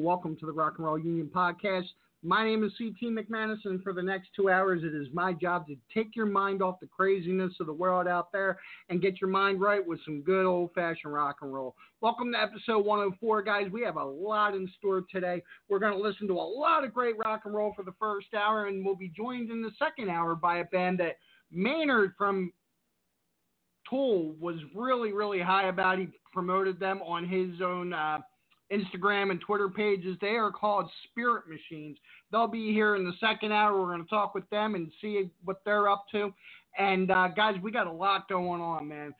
Welcome to the Rock and Roll Union Podcast. My name is C.T. McManus, and for the next 2 hours, it is my job to take your mind off the craziness of the world out there and get your mind right with some good old-fashioned rock and roll. Welcome to episode 104, guys. We have a lot in store today. We're going to listen to a lot of great rock and roll for the first hour, and we'll be joined in the second hour by a band that Maynard from Tool was really, really high about. He promoted them on his own Instagram and Twitter pages. They are called Spirit Machines. They'll be here in the second hour. We're going to talk with them and see what they're up to. And guys, we got a lot going on, man.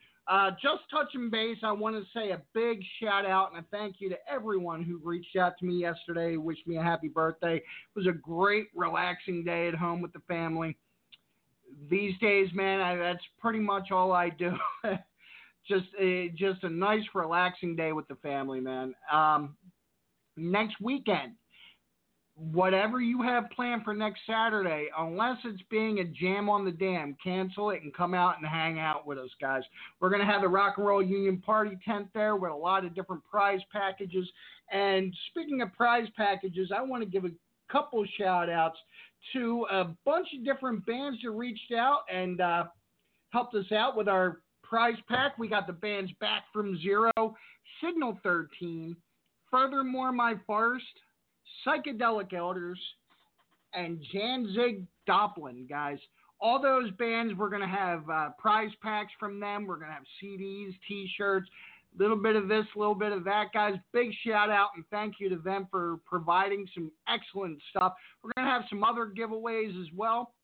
Just touching base, I want to say a big shout out and a thank you to everyone who reached out to me yesterday, wished me a happy birthday. It was a great, relaxing day at home with the family. These days, man, that's pretty much all I do. Just a nice, relaxing day with the family, man. Next weekend, whatever you have planned for next Saturday, unless it's being a jam on the dam, cancel it and come out and hang out with us, guys. We're going to have the Rock and Roll Union Party tent there with a lot of different prize packages. And speaking of prize packages, I want to give a couple shout-outs to a bunch of different bands that reached out and helped us out with our prize pack. We got the bands Back from Zero, Signal 13, Furthermore, My First, Psychedelic Elders, and Janzig Doplin, guys. All those bands, we're going to have prize packs from them. We're going to have CDs, T-shirts, a little bit of this, a little bit of that, guys. Big shout out and thank you to them for providing some excellent stuff. We're going to have some other giveaways as well.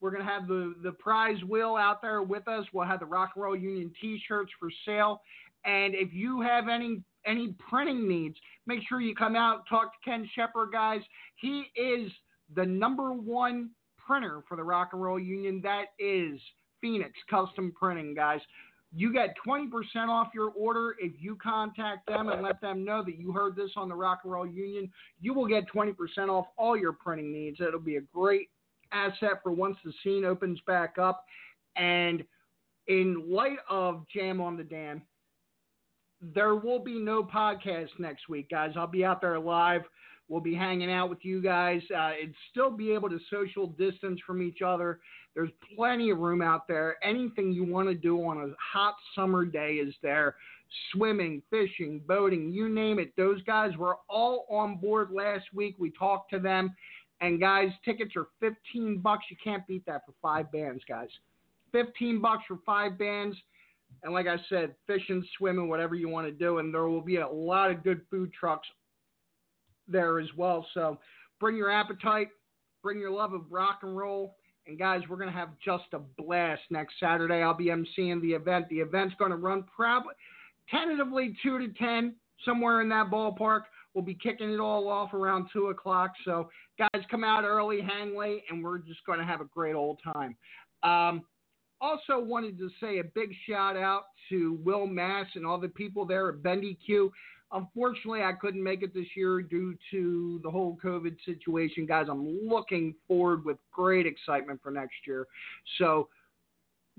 We're going to have the prize wheel out there with us. We'll have the Rock and Roll Union T-shirts for sale. And if you have any printing needs, make sure you come out and talk to Ken Shepard, guys. He is the number one printer for the Rock and Roll Union. That is Phoenix Custom Printing, guys. You got 20% off your order if you contact them and let them know that you heard this on the Rock and Roll Union. You will get 20% off all your printing needs. It'll be a great asset for once the scene opens back up. And in light of Jam on the Dam, there will be no podcast next week, guys. I'll be out there live. We'll be hanging out with you guys. And still be able to social distance from each other. There's plenty of room out there. Anything you want to do on a hot summer day is there. Swimming, fishing, boating, you name it. Those guys were all on board last week. We talked to them. And, guys, tickets are $15. You can't beat that for 5 bands, guys. $15 for 5 bands. And like I said, fishing, swimming, whatever you want to do. And there will be a lot of good food trucks there as well. So bring your appetite, bring your love of rock and roll. And, guys, we're going to have just a blast next Saturday. I'll be emceeing the event. The event's going to run probably tentatively 2 to 10, somewhere in that ballpark. We'll be kicking it all off around 2 o'clock. So, guys, come out early, hang late, and we're just going to have a great old time. Also wanted to say a big shout-out to Will Mass and all the people there at Bendy Q. Unfortunately, I couldn't make it this year due to the whole COVID situation. Guys, I'm looking forward with great excitement for next year. So,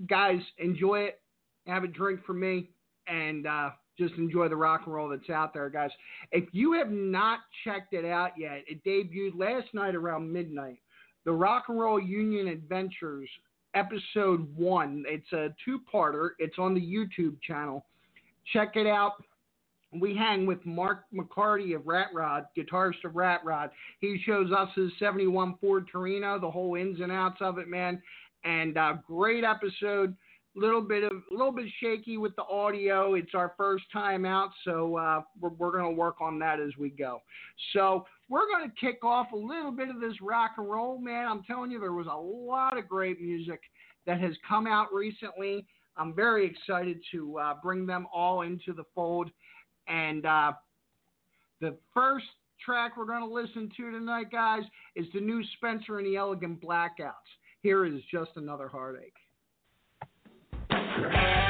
guys, enjoy it. Have a drink for me. And just enjoy the rock and roll that's out there, guys. If you have not checked it out yet, it debuted last night around midnight. The Rock and Roll Union Adventures, Episode 1. It's a 2-parter. It's on the YouTube channel. Check it out. We hang with Mark McCarty of Rat Rod, guitarist of Rat Rod. He shows us his 71 Ford Torino, the whole ins and outs of it, man. And great episode. Little bit shaky with the audio. It's our first time out, so we're going to work on that as we go. So we're going to kick off a little bit of this rock and roll, man. I'm telling you, there was a lot of great music that has come out recently. I'm very excited to bring them all into the fold. And the first track we're going to listen to tonight, guys, is the new Spencer and the Elegant Blackouts. Here is Just Another Heartache. Yeah.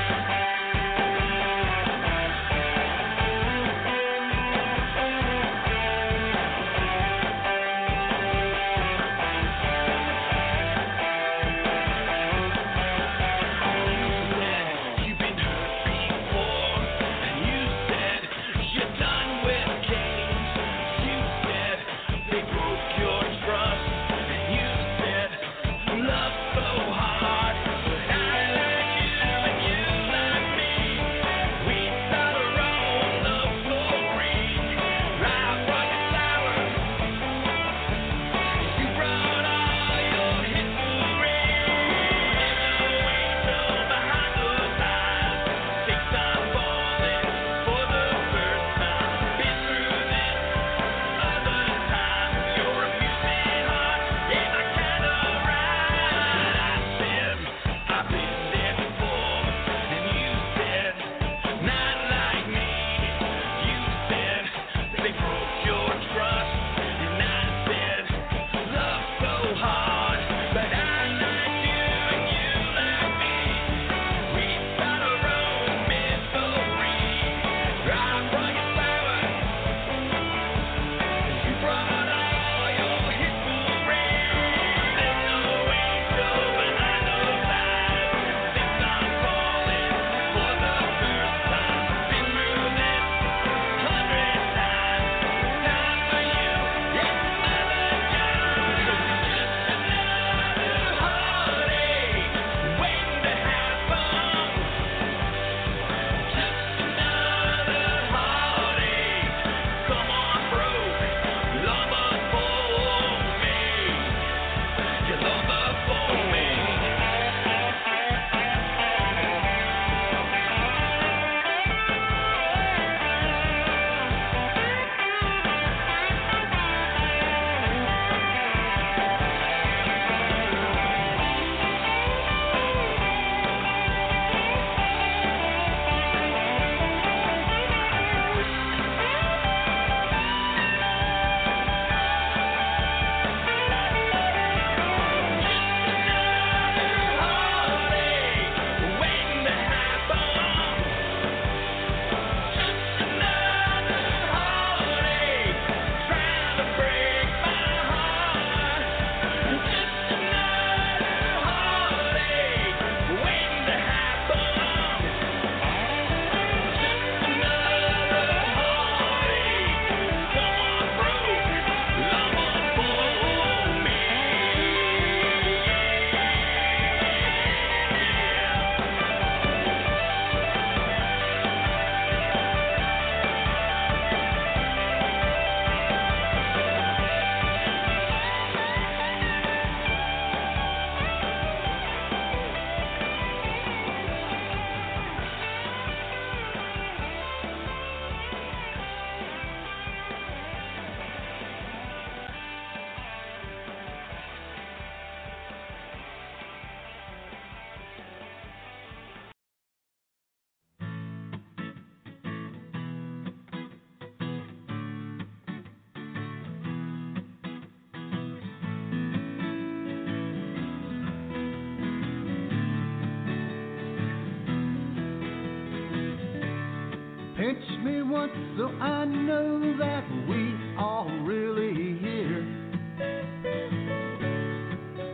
pinch me once, so I know that we are really here.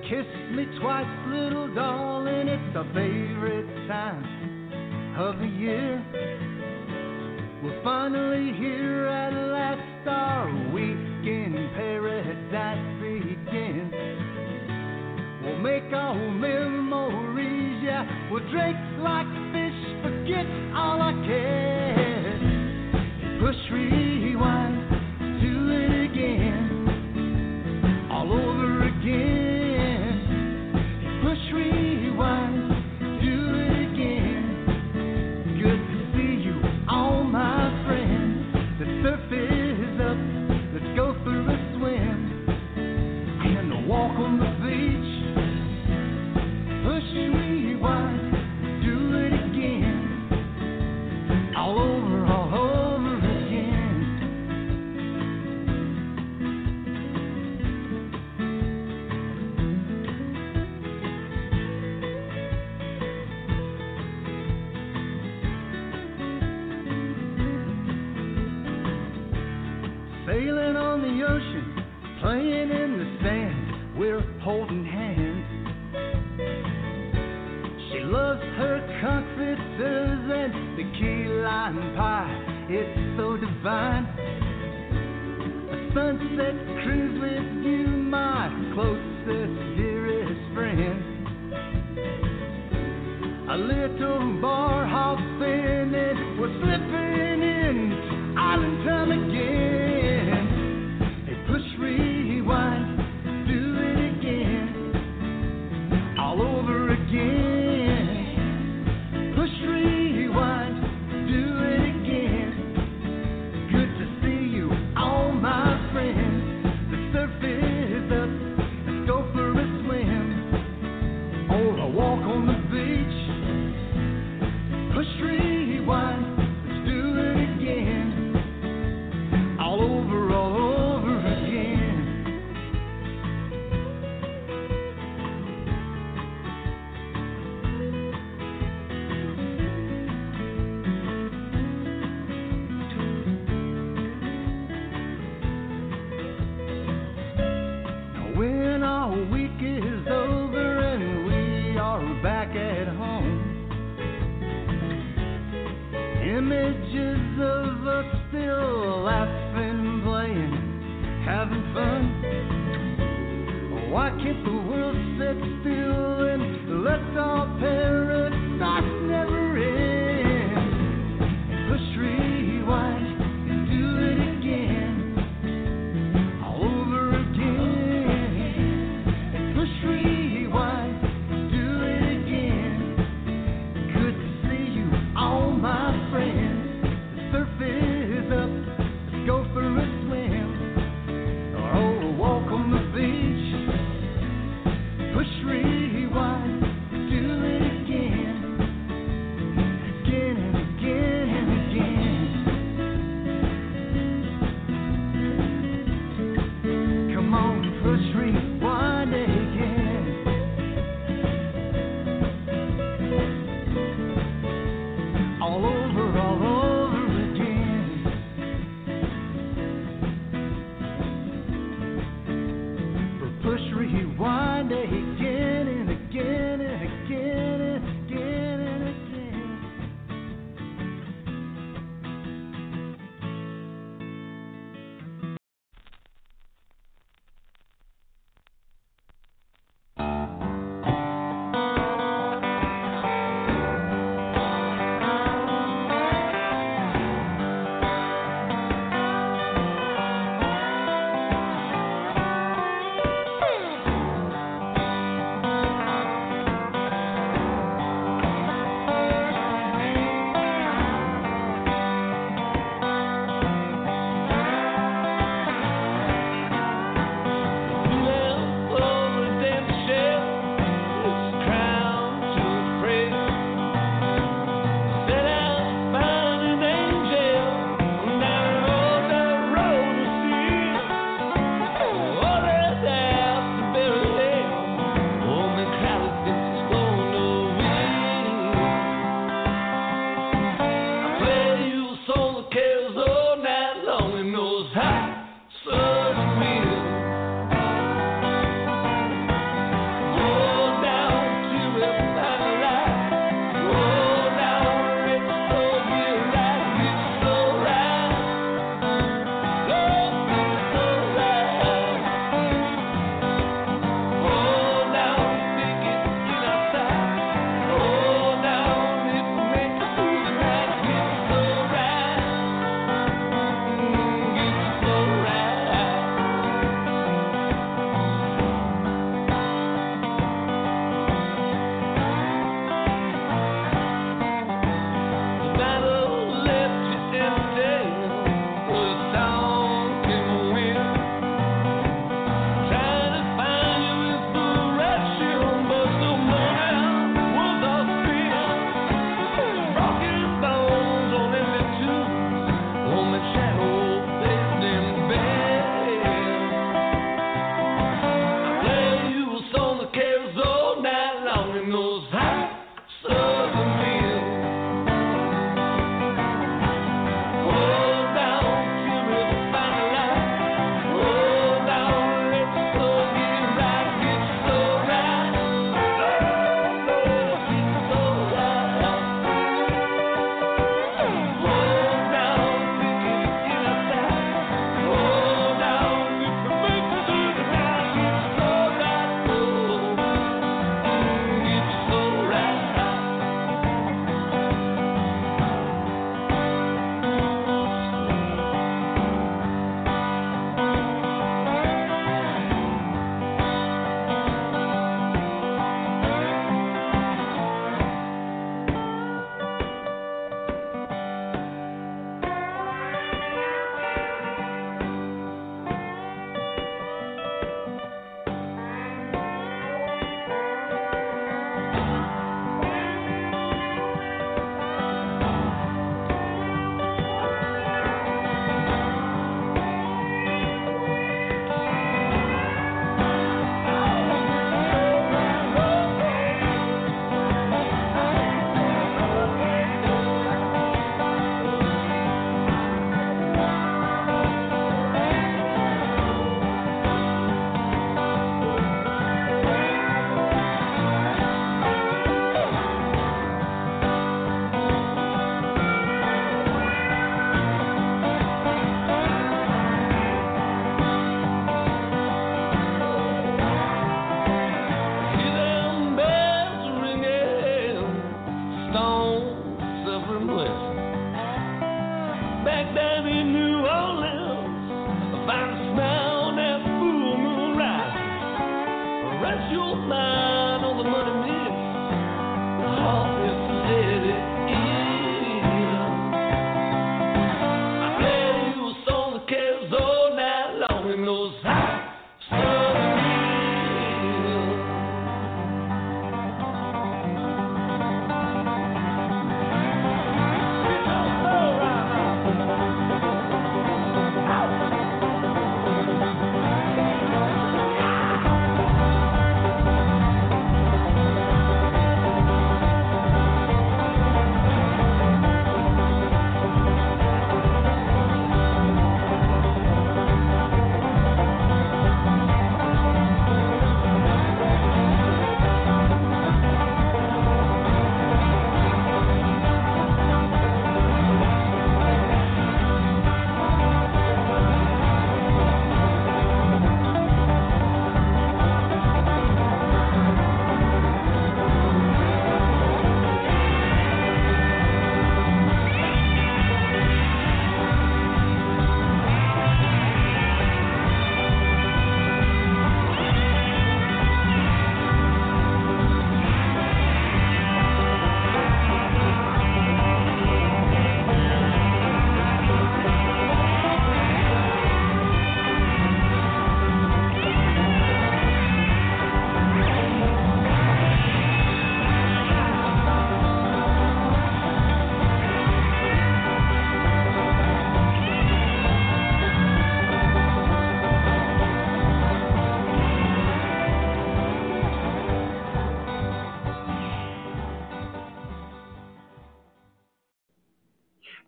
Kiss me twice, little darling, it's our favorite time of the year. We're finally here at last, our week in paradise begins. We'll make our memories, yeah, we'll drink like fish, forget all I care. Push rewind, do it again, all over again. Push rewind, do it again. Good to see you, all my friends. The surf is up, let's go for a swim and a walk on the beach. Push rewind, do it again, all over again. Sailing on the ocean, playing in the sand, we're holding hands. Loves her comforters and the key lime pie, it's so divine. A sunset cruise with you, my closest, dearest friend. A little bar hopping and we're slipping in island time again. Hey, push rewind, do it again, all over again.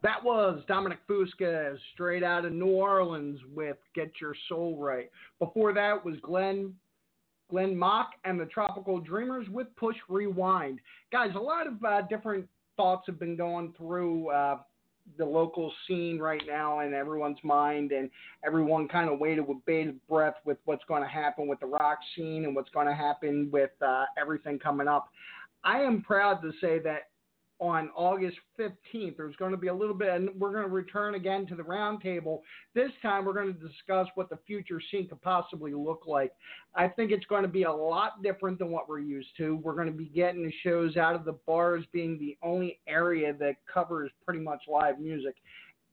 That was Dominic Fusca, straight out of New Orleans with Get Your Soul Right. Before that was Glenn Mock and the Tropical Dreamers with Push Rewind. Guys, a lot of different thoughts have been going through the local scene right now in everyone's mind, and everyone kind of waited with bated breath with what's going to happen with the rock scene and what's going to happen with everything coming up. I am proud to say that on August 15th, there's going to be a little bit, and we're going to return again to the roundtable. This time, we're going to discuss what the future scene could possibly look like. I think it's going to be a lot different than what we're used to. We're going to be getting the shows out of the bars being the only area that covers pretty much live music.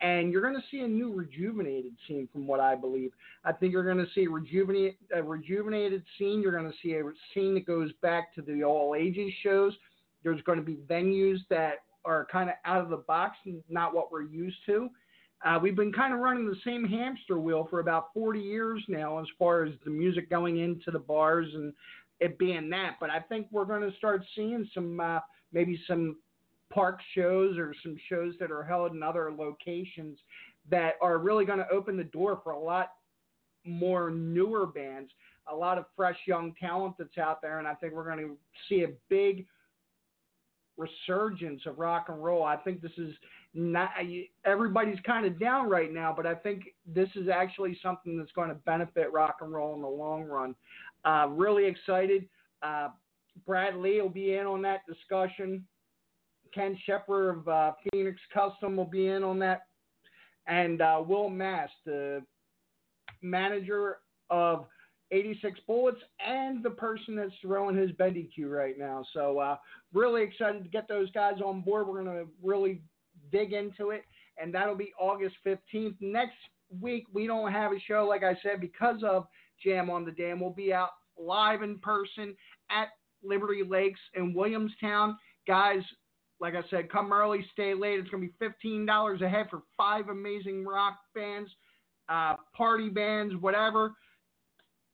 And you're going to see a new rejuvenated scene from what I believe. I think you're going to see a rejuvenated scene. You're going to see a scene that goes back to the all ages shows. There's going to be venues that are kind of out of the box and not what we're used to. We've been kind of running the same hamster wheel for about 40 years now as far as the music going into the bars and it being that. But I think we're going to start seeing some maybe some park shows or some shows that are held in other locations that are really going to open the door for a lot more newer bands, a lot of fresh young talent that's out there. And I think we're going to see a big resurgence of rock and roll. I think this is not, everybody's kind of down right now, but I think this is actually something that's going to benefit rock and roll in the long run. Really excited. Brad Lee will be in on that discussion. Ken Shepard of Phoenix Custom will be in on that. And Will Mass, the manager of 86 Bullets and the person that's throwing his Bendy Q right now. So really excited to get those guys on board. We're going to really dig into it, and that'll be August 15th. Next week, we don't have a show, like I said, because of Jam on the Dam. We'll be out live in person at Liberty Lakes in Williamstown. Guys, like I said, come early, stay late. It's going to be $15 a head for 5 amazing rock bands, party bands, whatever.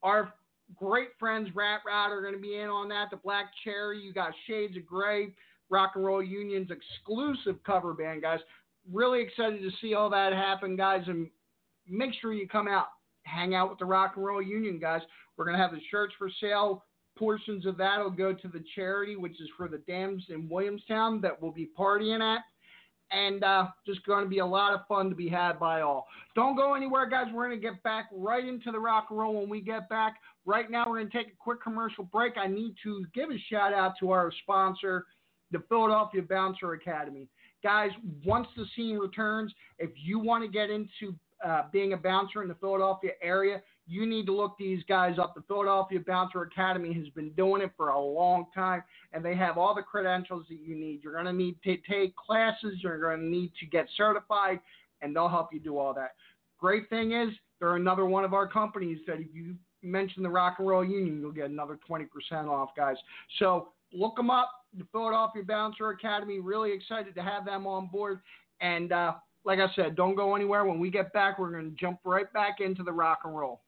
Our great friends Rat Rod are going to be in on that. The Black Cherry, you got Shades of Grey, Rock and Roll Union's exclusive cover band, guys. Really excited to see all that happen, guys. And make sure you come out, hang out with the Rock and Roll Union, guys. We're going to have the shirts for sale. Portions of that will go to the charity, which is for the dams in Williamstown that we'll be partying at. And just going to be a lot of fun to be had by all. Don't go anywhere, guys. We're going to get back right into the rock and roll when we get back. Right now, we're going to take a quick commercial break. I need to give a shout-out to our sponsor, the Philadelphia Bouncer Academy. Guys, once the scene returns, if you want to get into being a bouncer in the Philadelphia area, you need to look these guys up. The Philadelphia Bouncer Academy has been doing it for a long time, and they have all the credentials that you need. You're going to need to take classes. You're going to need to get certified, and they'll help you do all that. Great thing is they're another one of our companies that if you mention the Rock and Roll Union, you'll get another 20% off, guys. So look them up, the Philadelphia Bouncer Academy. Really excited to have them on board. And like I said, don't go anywhere. When we get back, we're going to jump right back into the rock and roll.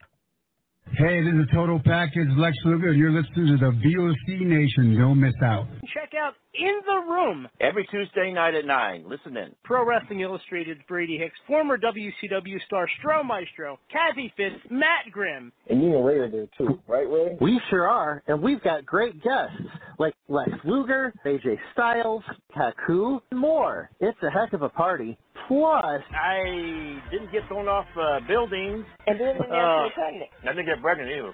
Hey, this is Total Package, Lex Luger. You're listening to the VOC Nation. Don't miss out. Check out In the Room every Tuesday night at 9. Listen in. Pro Wrestling Illustrated's Brady Hicks, former WCW star Stro Maestro, Kazzy Fist, Matt Grimm. And you know Ray are there too, right, Ray? We sure are, and we've got great guests like Lex Luger, AJ Styles, Taku, and more. It's a heck of a party. Plus, I didn't get thrown off buildings. And then I didn't get pregnant either.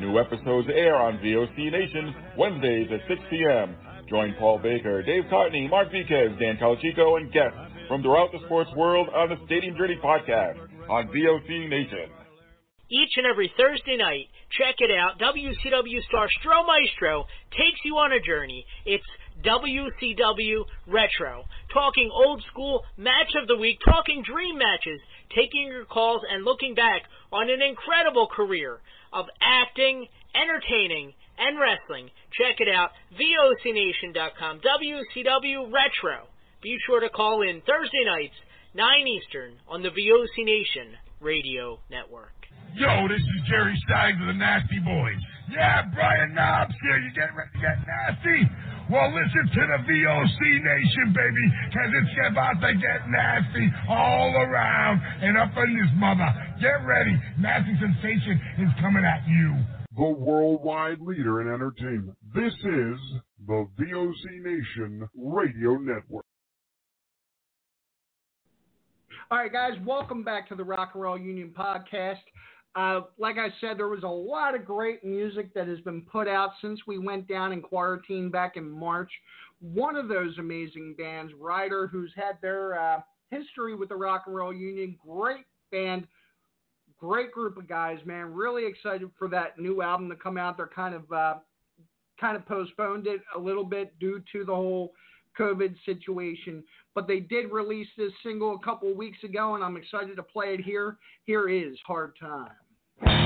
New episodes air on VOC Nation Wednesdays at 6 p.m. Join Paul Baker, Dave Cotney, Mark Viquez, Dan Calachico, and guests from throughout the sports world on the Stadium Journey podcast on VOC Nation. Each and every Thursday night, check it out. WCW star Stro Maestro takes you on a journey. It's WCW Retro. Talking old school, match of the week, talking dream matches, taking your calls and looking back on an incredible career of acting, entertaining, and wrestling. Check it out. VOCNation.com. WCW Retro. Be sure to call in Thursday nights, 9 Eastern, on the VOC Nation Radio Network. Yo, this is Jerry Stein of the Nasty Boys. Yeah, Brian Knobs here. You getting ready to get nasty? Well, listen to the VOC Nation, baby, because it's about to get nasty all around and up in this mother. Get ready. Nasty Sensation is coming at you. The worldwide leader in entertainment. This is the VOC Nation Radio Network. All right, guys, welcome back to the Rock and Roll Union podcast. Like I said, there was a lot of great music that has been put out since we went down in quarantine back in March. One of those amazing bands, Ryder, who's had their history with the Rock and Roll Union. Great band, great group of guys, man. Really excited for that new album to come out. They're kind of postponed it a little bit due to the whole COVID situation, but they did release this single a couple weeks ago, and I'm excited to play it here. Here is Hard Time. Here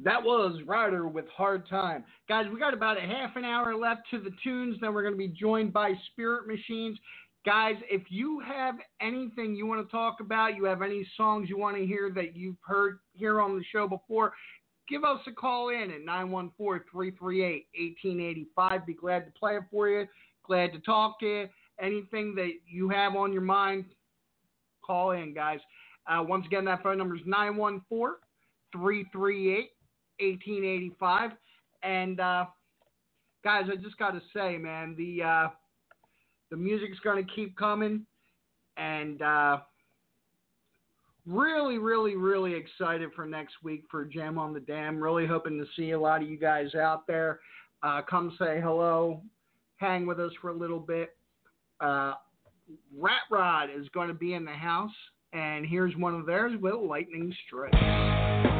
That was Ryder with Hard Time. Guys, we got about a half an hour left to the tunes. Then we're going to be joined by Spirit Machines. Guys, if you have anything you want to talk about, you have any songs you want to hear that you've heard here on the show before, give us a call in at 914-338-1885. Be glad to play it for you. Glad to talk to you. Anything that you have on your mind, call in, guys. Once again, that phone number is 914-338-1885. And, guys, I just got to say, man, the music's going to keep coming, and really, really, really excited for next week for Jam on the Dam. Really hoping to see a lot of you guys out there. Come say hello. Hang with us for a little bit. Rat Rod is going to be in the house, and here's one of theirs with Lightning Strike. Back.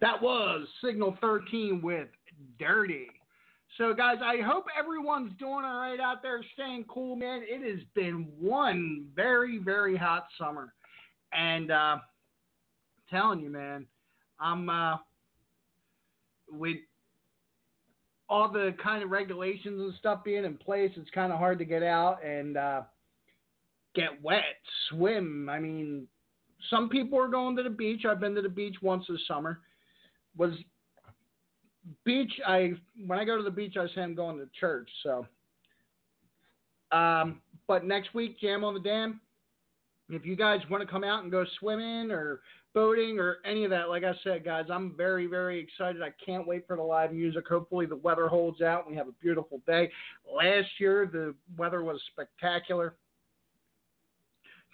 That was Signal 13 with Dirty. So, guys, I hope everyone's doing all right out there, staying cool, man. It has been one very, very hot summer. And I'm telling you, man, I'm with all the kind of regulations and stuff being in place, it's kind of hard to get out and get wet, swim. I mean, some people are going to the beach. I've been to the beach once this summer. When I go to the beach, I say I'm going to church. So, but next week, Jam on the Dam. If you guys want to come out and go swimming or boating or any of that, like I said, guys, I'm very, very excited. I can't wait for the live music. Hopefully the weather holds out and we have a beautiful day. Last year, the weather was spectacular.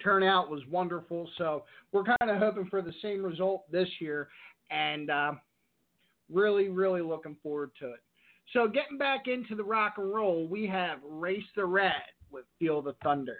Turnout was wonderful. So we're kind of hoping for the same result this year. And, really, really looking forward to it. So getting back into the rock and roll, we have Race the Rat with Feel the Thunder.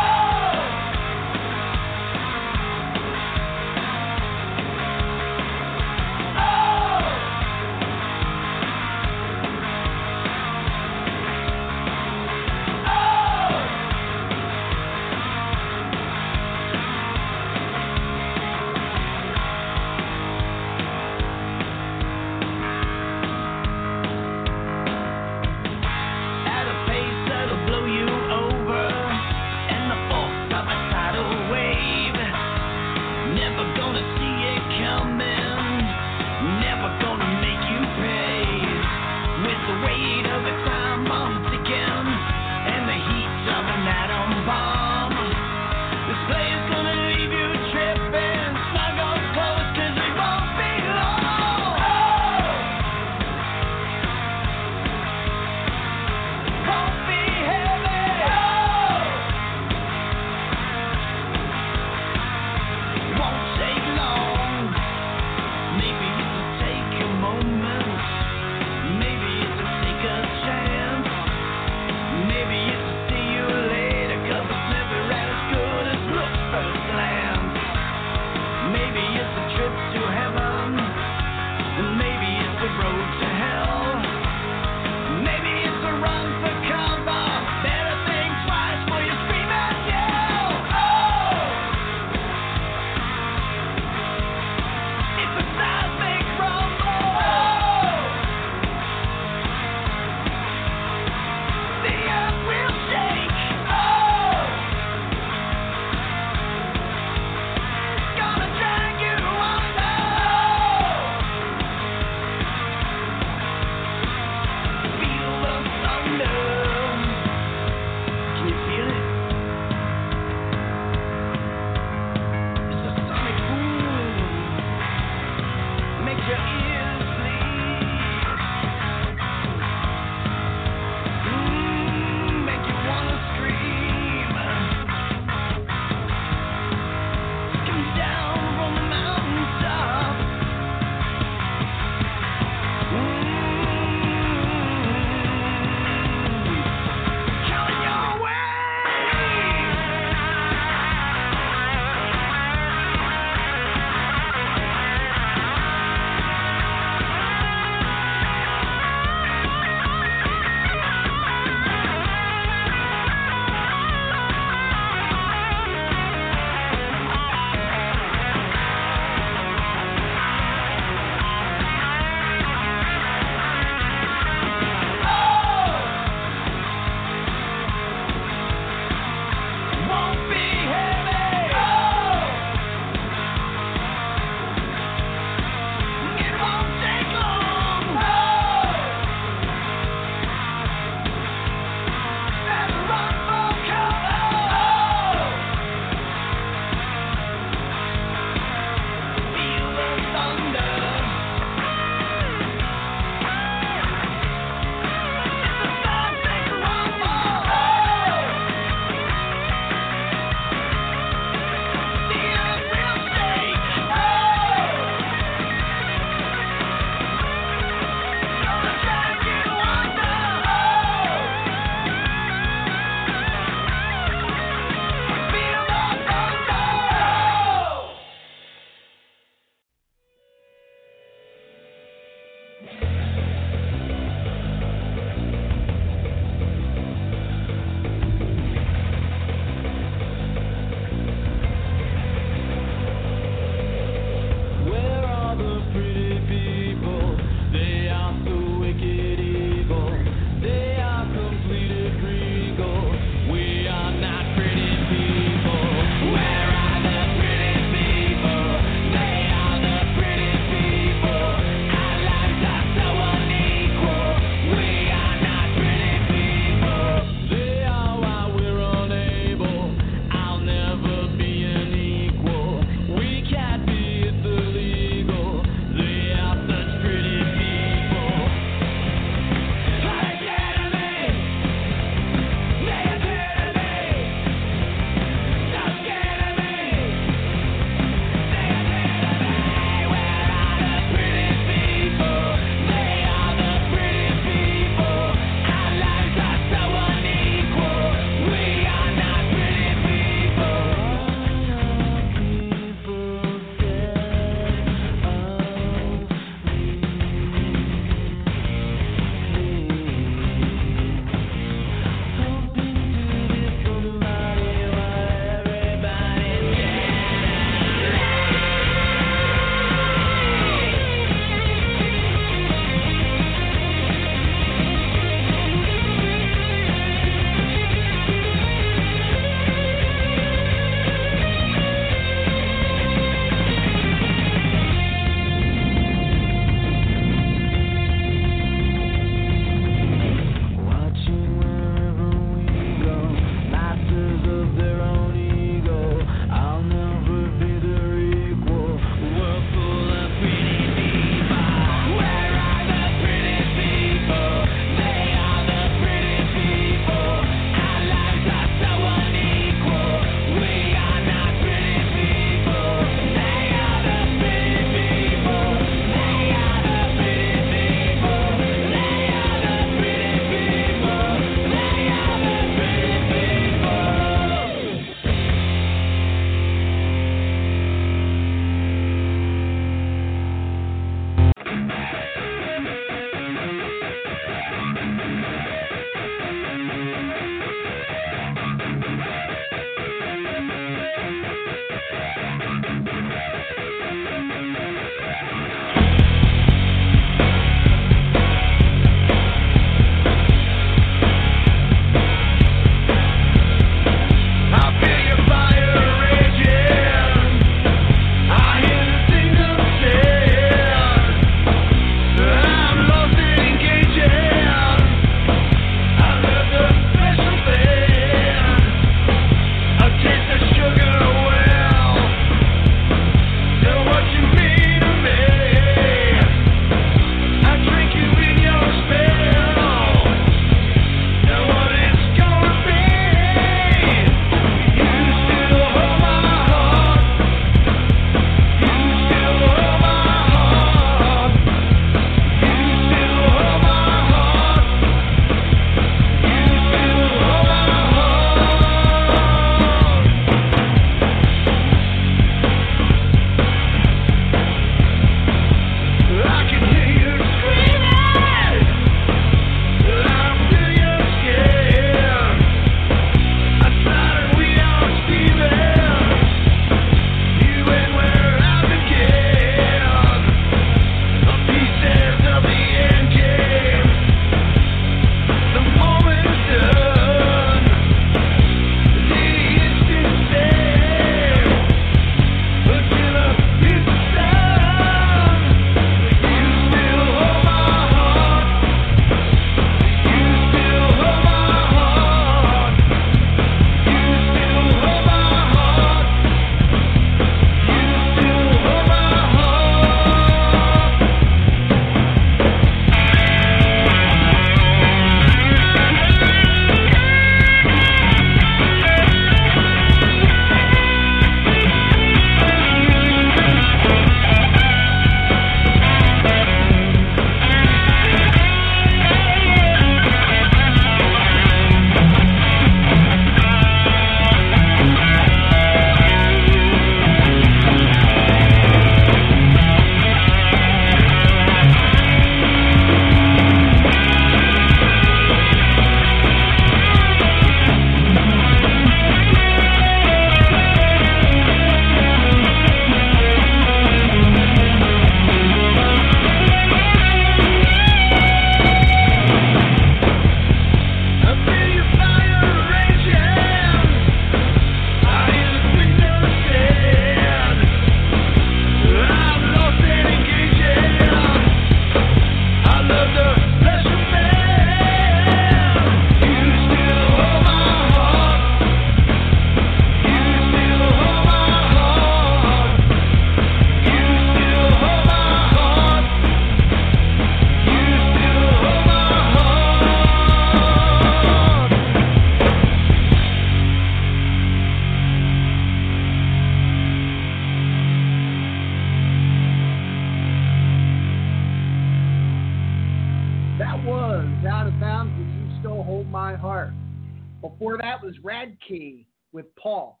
Before that was Radkey with Paul.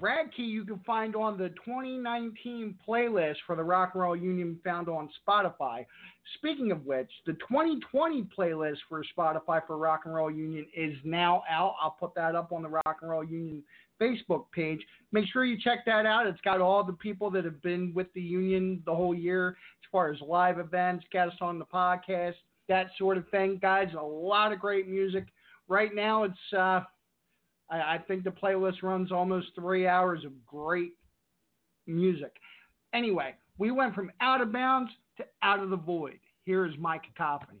Radkey you can find on the 2019 playlist for the Rock and Roll Union found on Spotify. Speaking of which, the 2020 playlist for Spotify for Rock and Roll Union is now out. I'll put that up on the Rock and Roll Union Facebook page. Make sure you check that out. It's got all the people that have been with the union the whole year as far as live events, guests on the podcast, that sort of thing. Guys, a lot of great music. Right now it's I think the playlist runs almost 3 hours of great music. Anyway, we went from out of bounds to out of the void. Here is my cacophony.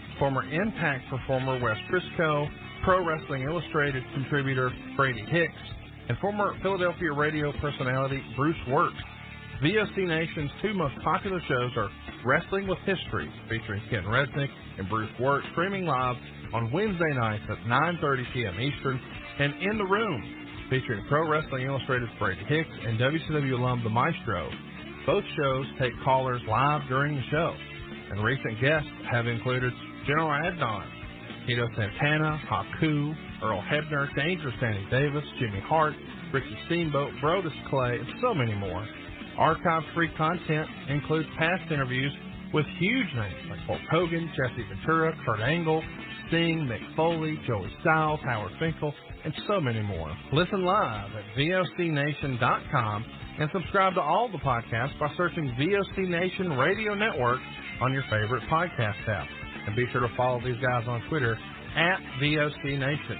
former Impact performer Wes Brisco, Pro Wrestling Illustrated contributor Brady Hicks, and former Philadelphia radio personality Bruce Wirt. VOC Nation's two most popular shows are Wrestling with History, featuring Ken Resnick and Bruce Wirt, streaming live on Wednesday nights at 9:30 p.m. Eastern, and In the Room, featuring Pro Wrestling Illustrated Brady Hicks and WCW alum The Maestro. Both shows take callers live during the show, and recent guests have included General Adnan, Tito Santana, Haku, Earl Hebner, Dangerous Danny Davis, Jimmy Hart, Ricky Steamboat, Brodus Clay, and so many more. Archive-free content includes past interviews with huge names like Hulk Hogan, Jesse Ventura, Kurt Angle, Sting, Mick Foley, Joey Styles, Howard Finkel, and so many more. Listen live at vocnation.com and subscribe to all the podcasts by searching VOC Nation Radio Network on your favorite podcast app. And be sure to follow these guys on Twitter at VOC Nation.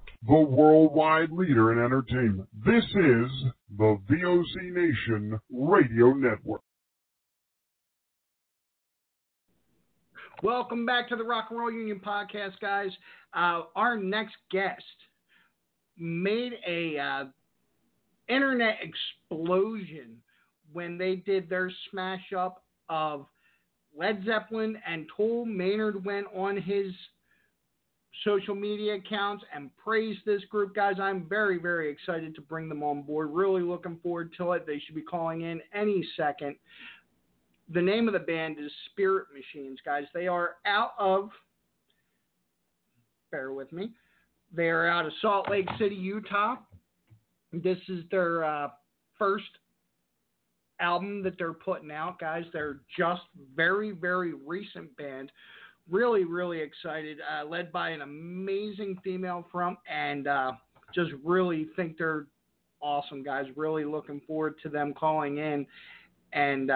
The worldwide leader in entertainment. This is the VOC Nation Radio Network. Welcome back to the Rock and Roll Union podcast, guys. Our next guest made a internet explosion when they did their smash up of Led Zeppelin and Tool. Maynard went on his social media accounts and praise this group. Guys, I'm very, very excited to bring them on board. Really looking forward to it. They should be calling in any second. The name of the band is Spirit Machines, guys. They are out of, bear with me, they are out of Salt Lake City, Utah. This is their first album that they're putting out, guys. They're just very, very recent band. Really, really excited, led by an amazing female front, and just really think they're awesome, guys. Really looking forward to them calling in, and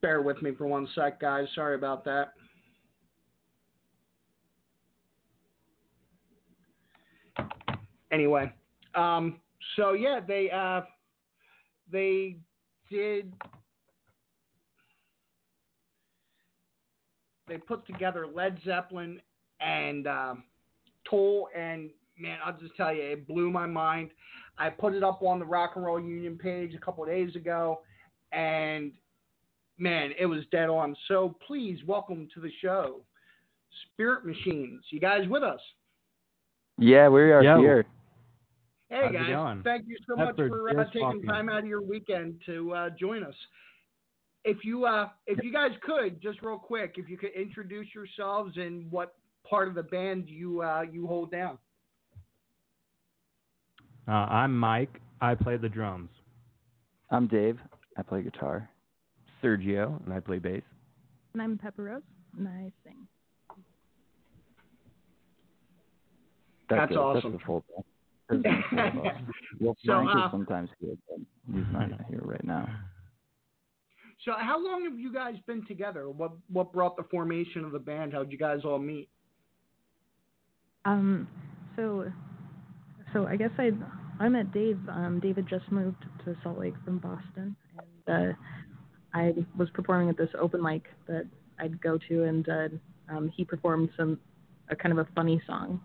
bear with me for one sec, guys. Sorry about that. Anyway, so yeah, they put together Led Zeppelin and Tool, and man, I'll just tell you, it blew my mind. I put it up on the Rock and Roll Union page a couple of days ago, and man, it was dead on. So please welcome to the show, Spirit Machines. You guys with us? Yeah, we are here. Hey, guys. Thank you so much for taking time out of your weekend to join us. If you guys could, just real quick, if you could introduce yourselves and what part of the band you hold down. I'm Mike. I play the drums. I'm Dave. I play guitar. Sergio, and I play bass. And I'm Pepper Rose, and I sing. That's awesome. That's the full thing. Well, Frank is sometimes here, but he's not here right now. So how long have you guys been together? What brought the formation of the band? How'd you guys all meet? So I guess I met Dave. Dave had just moved to Salt Lake from Boston, and I was performing at this open mic that I'd go to, and he performed a kind of a funny song,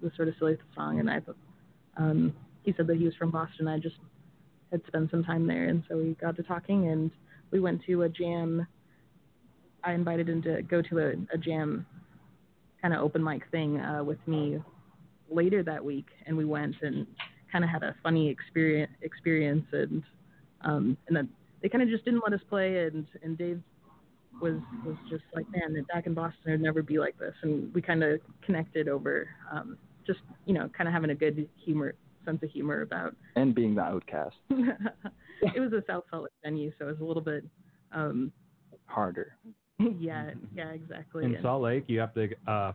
this sort of silly song, and I thought, he said that he was from Boston. I just had spent some time there, and so we got to talking, and we went to a jam. I invited him to go to a jam kind of open mic thing with me later that week, and we went and kind of had a funny experience, and then they kind of just didn't let us play, and Dave was just like, man, back in Boston it would never be like this, and we kind of connected over just, you know, kind of having a good sense of humor about. And being the outcast. It was a South Salt Lake venue, so it was a little bit harder. Yeah, exactly. In Salt Lake, you have to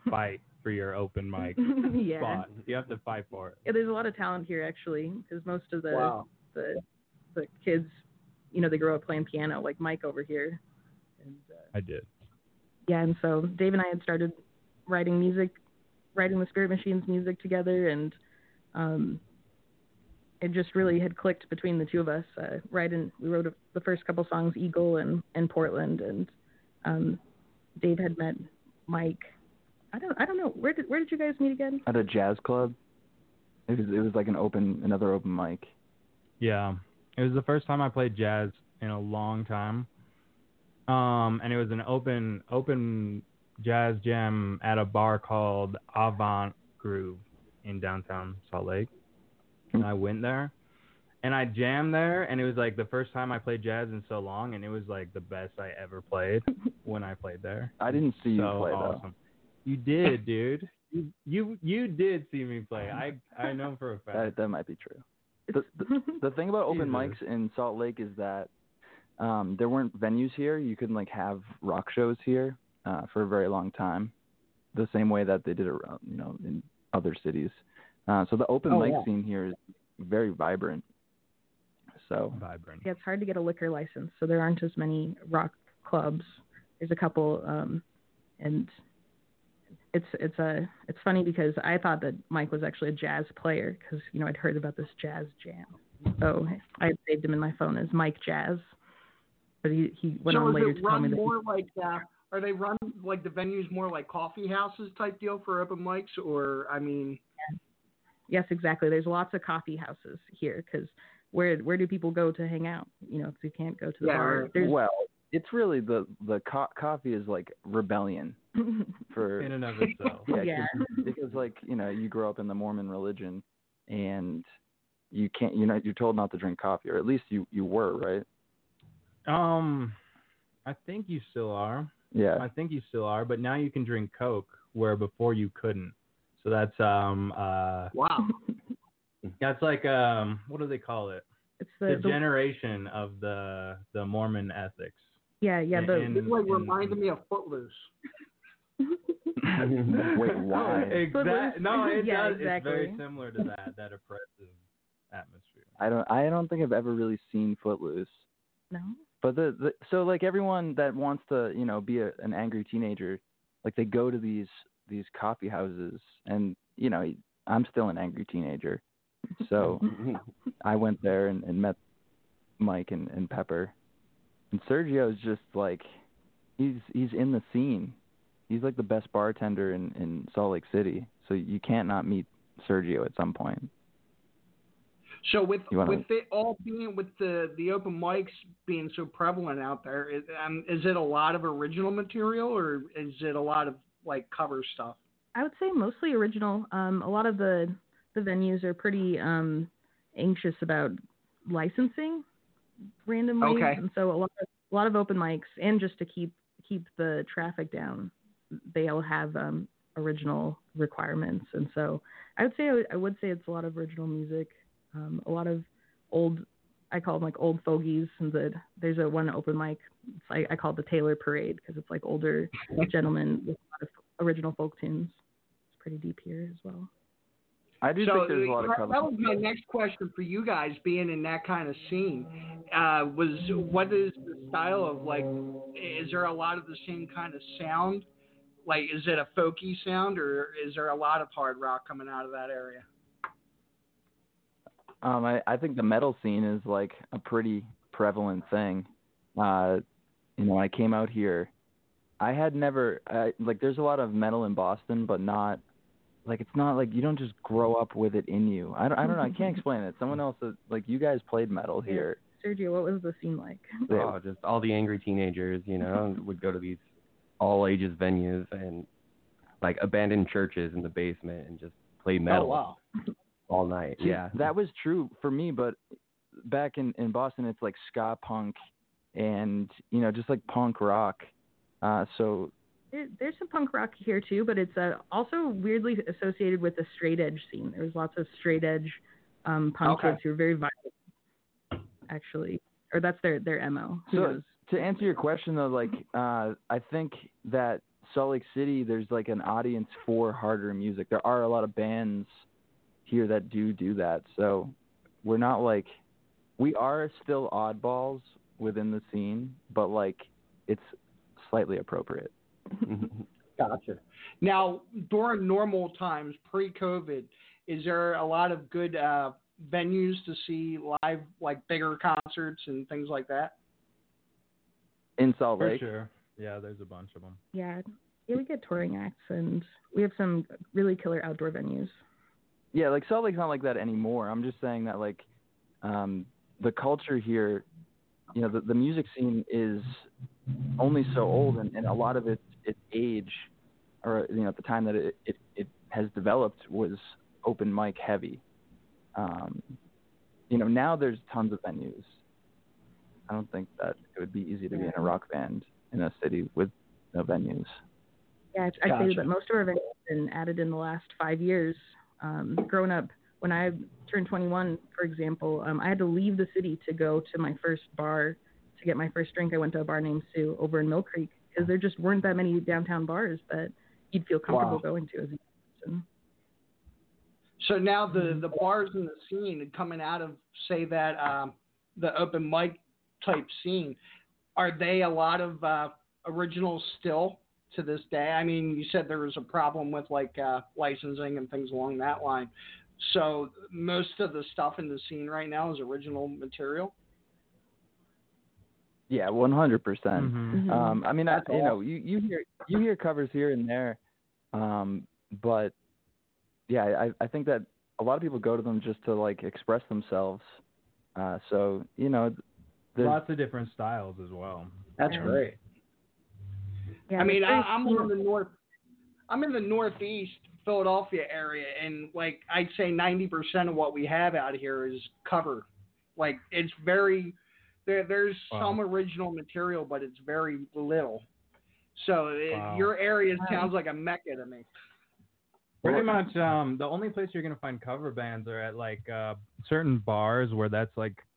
fight for your open mic spot. You have to fight for it. Yeah, there's a lot of talent here, actually, because most of the kids, you know, they grow up playing piano, like Mike over here. And, I did. Yeah, and so Dave and I had started writing the Spirit Machines music together, and it just really had clicked between the two of us. We wrote the first couple songs, Eagle and Portland, and Dave had met Mike. I don't know, where did you guys meet again? At a jazz club. It was like another open mic. Yeah, it was the first time I played jazz in a long time, and it was an open jazz jam at a bar called Avant Groove in downtown Salt Lake. And I went there and I jammed there, and it was like the first time I played jazz in so long, and it was like the best I ever played when I played there. I didn't see you play awesome. Though. You did, dude. You did see me play. I know for a fact. That might be true. The thing about open mics in Salt Lake is that there weren't venues here. You couldn't like have rock shows here. For a very long time, the same way that they did it, you know, in other cities. So the open mic scene here is very vibrant. Yeah, it's hard to get a liquor license, so there aren't as many rock clubs. There's a couple, and it's funny because I thought that Mike was actually a jazz player because, you know, I'd heard about this jazz jam. So I saved him in my phone as Mike Jazz, but he went on later to tell me that. Are they run like the venues more like coffee houses type deal for open mics, or I mean? Yes, exactly. There's lots of coffee houses here because where do people go to hang out? You know, if you can't go to the bar. Well, it's really the coffee is like rebellion for in and of itself. Because like, you know, you grow up in the Mormon religion and you can't. You know, you're told not to drink coffee, or at least you were, right? I think you still are. Yeah, I think you still are, but now you can drink Coke where before you couldn't. So that's wow. That's like what do they call it? It's the generation of the Mormon ethics. Yeah. It's like reminding me of Footloose. Wait, why? Exactly. No, it does. Exactly. It's very similar to that oppressive atmosphere. I don't think I've ever really seen Footloose. No. But so like everyone that wants to, you know, be an angry teenager, like they go to these coffee houses, and you know, I'm still an angry teenager, so I went there and met Mike and Pepper, and Sergio is just like he's in the scene. He's like the best bartender in Salt Lake City, So you can't not meet Sergio at some point. So with it all being, with the open mics being so prevalent out there, is it a lot of original material, or is it a lot of like cover stuff? I would say mostly original. A lot of the venues are pretty anxious about licensing randomly, and so a lot of open mics, and just to keep the traffic down, they all have original requirements, and so I would say it's a lot of original music. A lot of old, I call them like old fogies. And there's a one open mic, I call it the Taylor Parade, because it's like older gentlemen with a lot of original folk tunes. It's pretty deep here as well. I do think there's a lot of cover. That was my next question for you guys, being in that kind of scene. What is the style of, like, is there a lot of the same kind of sound? Like, is it a folky sound, or is there a lot of hard rock coming out of that area? I think the metal scene is like a pretty prevalent thing. I came out here. I had never there's a lot of metal in Boston, but not like, it's not like you don't just grow up with it in you. I don't know. I can't explain it. Someone else you guys played metal here. Sergio, what was the scene like? Oh, just all the angry teenagers, would go to these all ages venues and like abandoned churches in the basement and just play metal. Oh, wow. All night. Yeah, that was true for me, but back in Boston, it's like ska punk and, just like punk rock. So there's some punk rock here too, but it's also weirdly associated with the straight edge scene. There was lots of straight edge punk kids who were very violent, actually, or that's their MO. So to answer your question though, I think that Salt Lake City, there's like an audience for harder music. There are a lot of bands here that do that. So we're not we are still oddballs within the scene, but it's slightly appropriate. Gotcha. Now, during normal times, pre-COVID, is there a lot of good venues to see live, bigger concerts and things like that? In Salt Lake? For sure. Yeah, there's a bunch of them. Yeah, we get touring acts, and we have some really killer outdoor venues. Yeah, Salt Lake's not like that anymore. I'm just saying that the culture here, the music scene is only so old, and a lot of its age, or at the time that it has developed, was open mic heavy. Now there's tons of venues. I don't think that it would be easy to be in a rock band in a city with no venues. Yeah, I'd say that most of our venues have been added in the last 5 years. Growing up, when I turned 21, for example, I had to leave the city to go to my first bar to get my first drink. I went to a bar named Sue over in Mill Creek, because there just weren't that many downtown bars that you'd feel comfortable going to as a person. So now the bars in the scene coming out of, say, that the open mic type scene, are they a lot of originals still to this day? I mean, you said there was a problem with licensing and things along that line. So most of the stuff in the scene right now is original material. Yeah, 100%. Mm-hmm. You hear covers here and there, but yeah, I think that a lot of people go to them just to express themselves. There's lots of different styles as well. That's great. Yeah, I'm in the Northeast Philadelphia area, and I'd say 90% of what we have out here is cover. It's very there's some original material, but it's very little. So your area sounds like a mecca to me. Pretty much, the only place you're gonna find cover bands are at certain bars where that's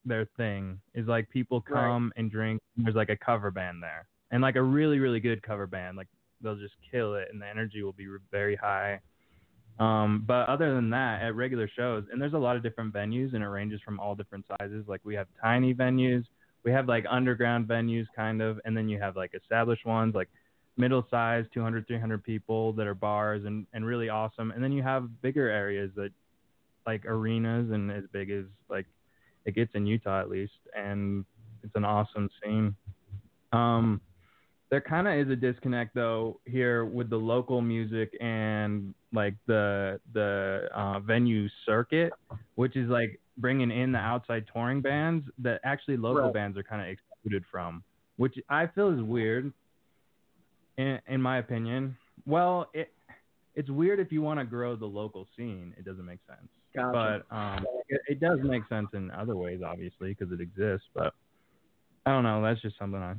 their thing. Is people come and drink. And there's a cover band there. And a really, really good cover band, they'll just kill it, and the energy will be very high. But other than that, at regular shows, and there's a lot of different venues, and it ranges from all different sizes. We have tiny venues, we have underground venues kind of, and then you have established ones, middle size, 200, 300 people that are bars and really awesome. And then you have bigger areas that arenas, and as big as it gets in Utah at least, and it's an awesome scene. There kind of is a disconnect though here with the local music and like the venue circuit, which is like bringing in the outside touring bands that actually local bands are kind of excluded from, which I feel is weird in my opinion. Well, it's weird if you want to grow the local scene. It doesn't make sense. Gotcha. But it does make sense in other ways, obviously, because it exists. But I don't know. That's just something I've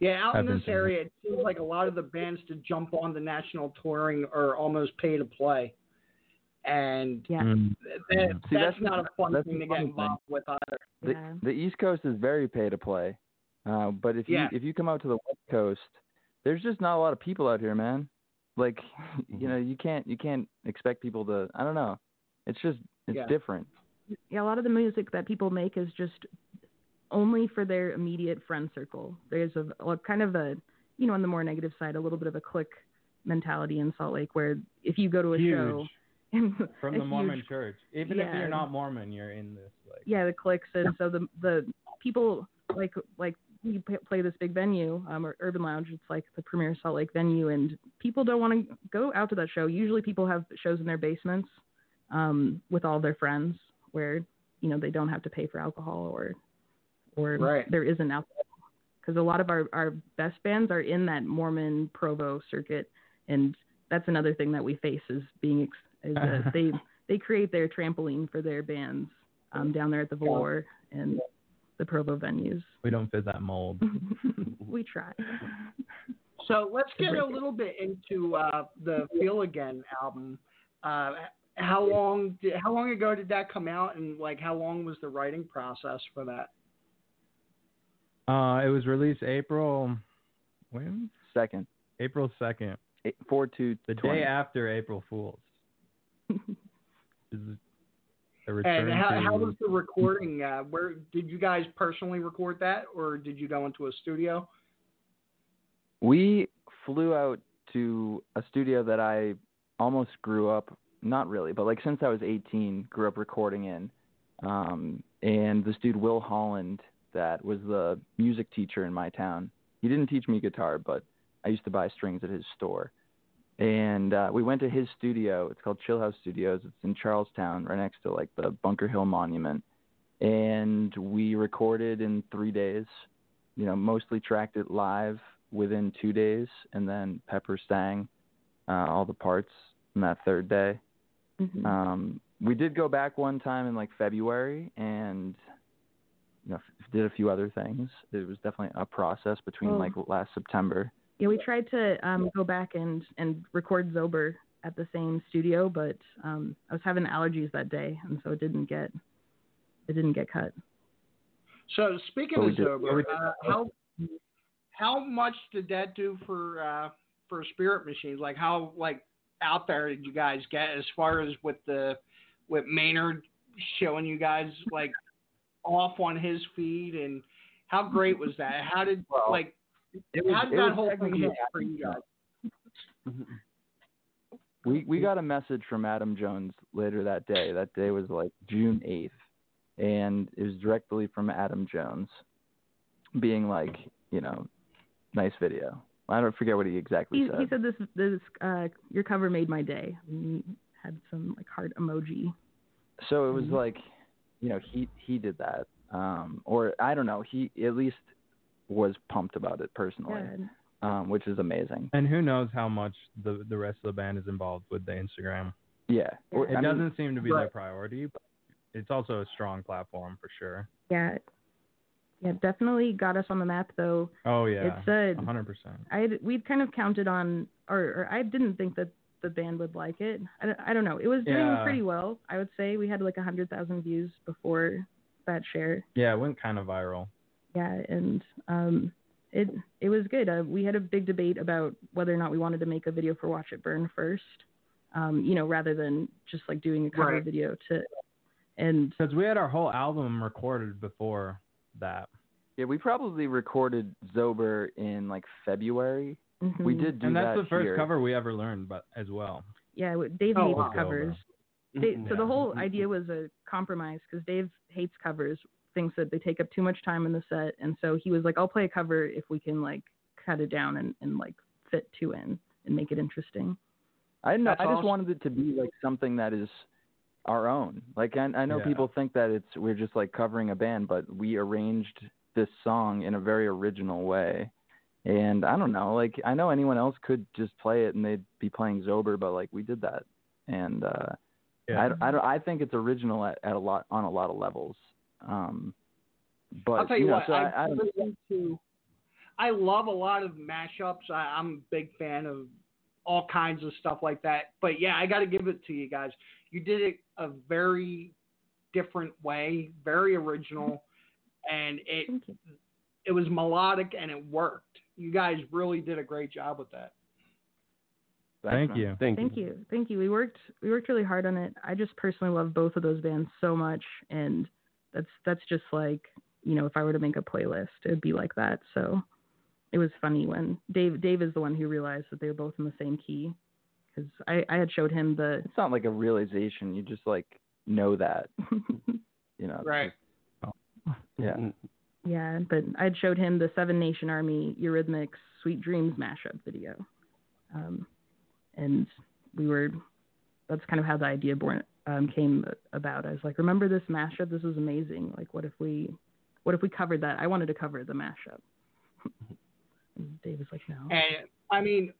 in this area, it seems like a lot of the bands to jump on the national touring are almost pay to play. And that's not a fun thing to get involved with either. The East Coast is very pay to play. But if you come out to the West Coast, there's just not a lot of people out here, man. Like, you know, you can't expect people to, I don't know. It's different. Yeah, a lot of the music that people make is just only for their immediate friend circle. There's a kind of a, you know, on the more negative side, a little bit of a clique mentality in Salt Lake, where if you go to a show from the Mormon church, even if you're not Mormon, you're in this. Like, the cliques, and so the people like we play this big venue, or Urban Lounge. It's like the premier Salt Lake venue, and people don't want to go out to that show. Usually, people have shows in their basements with all their friends, where you know they don't have to pay for alcohol or there isn't out there. Because a lot of our best bands are in that Mormon Provo circuit, and that's another thing that we face is they create their trampoline for their bands down there at the Valor and the Provo venues. We don't fit that mold. We try. So let's get a little bit into the Feel Again album. How long ago did that come out, and like how long was the writing process for that? It was released April 2nd. 4/2. The day after April Fool's. And how was the recording? Where did you guys personally record that, or did you go into a studio? We flew out to a studio that I almost grew up, not really, but like since I was 18, grew up recording in. And this dude, Will Holland, that was the music teacher in my town. He didn't teach me guitar, but I used to buy strings at his store. And we went to his studio. It's called Chillhouse Studios. It's in Charlestown, right next to like the Bunker Hill Monument. And we recorded in 3 days, you know, mostly tracked it live within 2 days. And then Pepper sang all the parts on that third day. Mm-hmm. We did go back one time in like February and did a few other things. It was definitely a process between like last September. Yeah, we tried to go back and record Zober at the same studio, but I was having allergies that day, and so it didn't get cut. So speaking of Zober, how much did that do for Spirit Machines? Like how out there did you guys get as far as with Maynard showing you guys like off on his feed, and how great was that? How did how did that whole thing hit for you guys? We got a message from Adam Jones later that day. That day was like June 8th, and it was directly from Adam Jones, being like, you know, nice video. I don't forget what he exactly said. He said this your cover made my day. And he had some like heart emoji. So it was like, you know, he did that, or I don't know. He at least was pumped about it personally, which is amazing. And who knows how much the rest of the band is involved with the Instagram. Yeah, it doesn't seem to be their priority, but it's also a strong platform for sure. Yeah, definitely got us on the map though. Oh yeah, it's 100%. We'd kind of counted on, or I didn't think that the band would like it. I don't know. It was doing pretty well, I would say. We had like 100,000 views before that share. Yeah, it went kind of viral. Yeah, and it was good. We had a big debate about whether or not we wanted to make a video for Watch It Burn first, you know, rather than just like doing a cover video. Because we had our whole album recorded before that. Yeah, we probably recorded Zober in like February. Mm-hmm. We did do that. And that's the first cover we ever learned, but as well. Yeah, Dave hates covers. So the whole idea was a compromise because Dave hates covers, thinks that they take up too much time in the set, and so he was like, "I'll play a cover if we can like kind of down and like fit two in and make it interesting. I just wanted it to be like something that is our own. Like I know people think that we're just like covering a band, but we arranged this song in a very original way. And I don't know, like I know anyone else could just play it and they'd be playing Zober, but like we did that. And I think it's original on a lot of levels. But I'll tell you what, I love a lot of mashups. I'm a big fan of all kinds of stuff like that. But yeah, I got to give it to you guys. You did it a very different way, very original, and it was melodic and it worked. You guys really did a great job with that. Thank you. We worked really hard on it. I just personally love both of those bands so much, and that's just like, you know, if I were to make a playlist, it would be like that. So it was funny when Dave is the one who realized that they were both in the same key, because I had showed him the... It's not like a realization. You just like know that, you know. Right. Just, yeah. Yeah, but I'd showed him the Seven Nation Army Eurythmics Sweet Dreams mashup video. And that's kind of how the idea came about. I was like, remember this mashup? This was amazing. Like, what if we covered that? I wanted to cover the mashup. And Dave was like, no. And I mean,